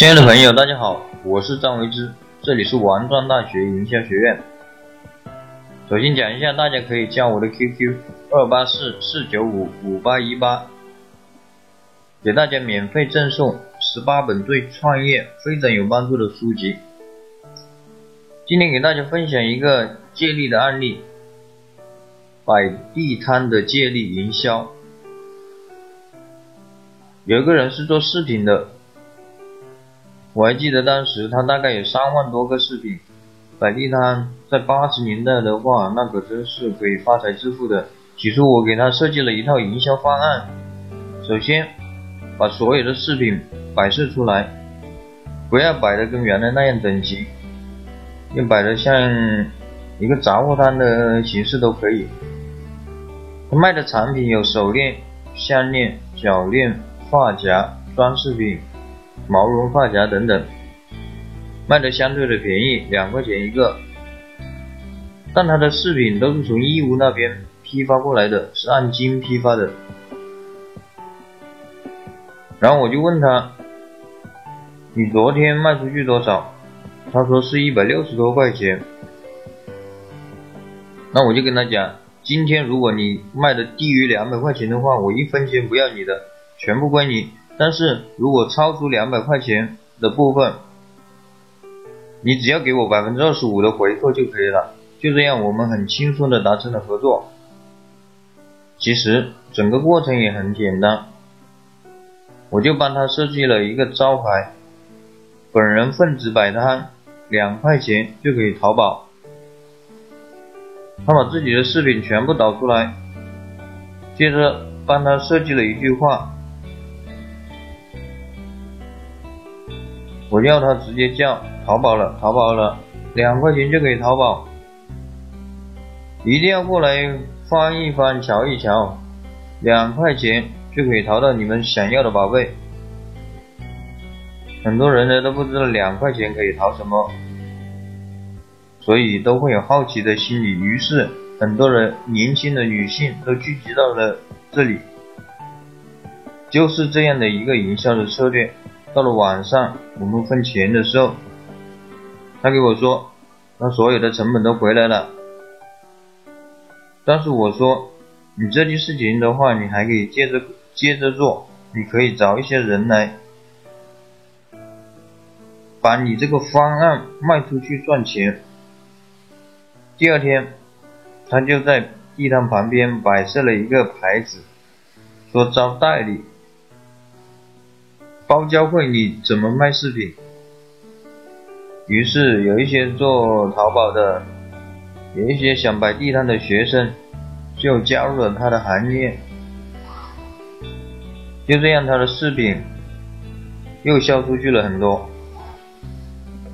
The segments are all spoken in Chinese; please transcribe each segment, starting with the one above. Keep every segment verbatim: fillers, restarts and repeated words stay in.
亲爱的朋友，大家好，我是张维之，这里是王壮大学营销学院。首先讲一下，大家可以加我的 Q Q 二八四四九五五八一八，给大家免费赠送十八本对创业非常有帮助的书籍。今天给大家分享一个借力的案例，摆地摊的借力营销。有一个人是做饰品的，我还记得当时他大概有三万多个饰品，摆地摊在八十年代的话，那可真是可以发财致富的。起初我给他设计了一套营销方案，首先把所有的饰品摆设出来，不要摆得跟原来那样整齐，要摆得像一个杂货摊的形式都可以。他卖的产品有手链、项链、脚链、发夹、装饰品、毛绒发夹等等，卖的相对的便宜，两块钱一个。但他的饰品都是从义乌那边批发过来的，是按斤批发的。然后我就问他，你昨天卖出去多少？他说是一百六十多块钱。那我就跟他讲，今天如果你卖的低于两百块钱的话，我一分钱不要你的，全部归你。但是如果超出两百块钱的部分，你只要给我百分之二十五的回扣就可以了。就这样，我们很轻松的达成了合作。其实整个过程也很简单，我就帮他设计了一个招牌，本人奉旨摆摊，两块钱就可以淘宝。他把自己的饰品全部导出来，接着帮他设计了一句话，我要他直接叫淘宝了，淘宝了，两块钱就可以淘宝，一定要过来翻一翻瞧一瞧，两块钱就可以淘到你们想要的宝贝。很多人呢都不知道两块钱可以淘什么，所以都会有好奇的心理，于是很多人年轻的女性都聚集到了这里。就是这样的一个营销的策略。到了晚上我们分钱的时候，他给我说他所有的成本都回来了。但是我说，你这件事情的话，你还可以接着接着做，你可以找一些人来把你这个方案卖出去赚钱。第二天他就在地摊旁边摆设了一个牌子，说招代理，包教会你怎么卖饰品。于是有一些做淘宝的，有一些想摆地摊的学生就加入了他的行列。就这样，他的饰品又销出去了很多。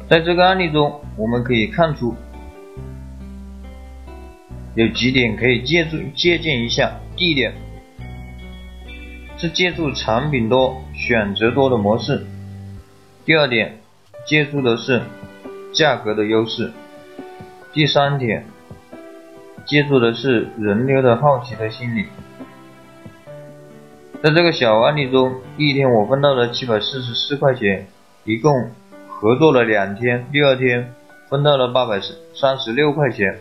在这个案例中，我们可以看出有几点可以借助借鉴一下。第一点是借助产品多、选择多的模式。第二点，借助的是价格的优势。第三点，借助的是人流的好奇的心理。在这个小案例中，第一天我分到了七百四十四块钱，一共合作了两天，第二天分到了八百三十六块钱。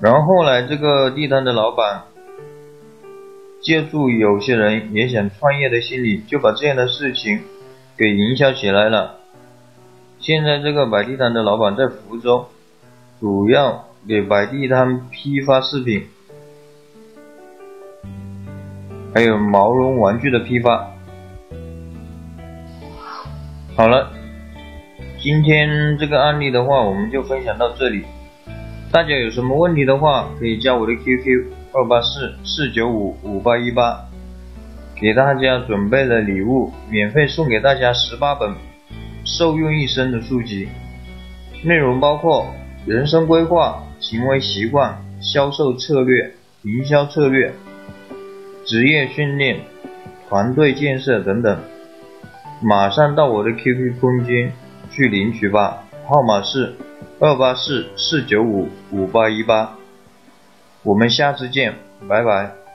然后后来这个地摊的老板借助有些人也想创业的心理，就把这样的事情给营销起来了。现在这个摆地摊的老板在福州，主要给摆地摊批发饰品，还有毛绒玩具的批发。好了，今天这个案例的话我们就分享到这里，大家有什么问题的话，可以加我的 Q Q 二八四四九五五八一八，给大家准备了礼物，免费送给大家十八本受用一生的书籍，内容包括人生规划、行为习惯、销售策略、营销策略、职业训练、团队建设等等。马上到我的 Q Q 空间去领取吧，号码是二八四四九五五八一八，我们下次见，拜拜。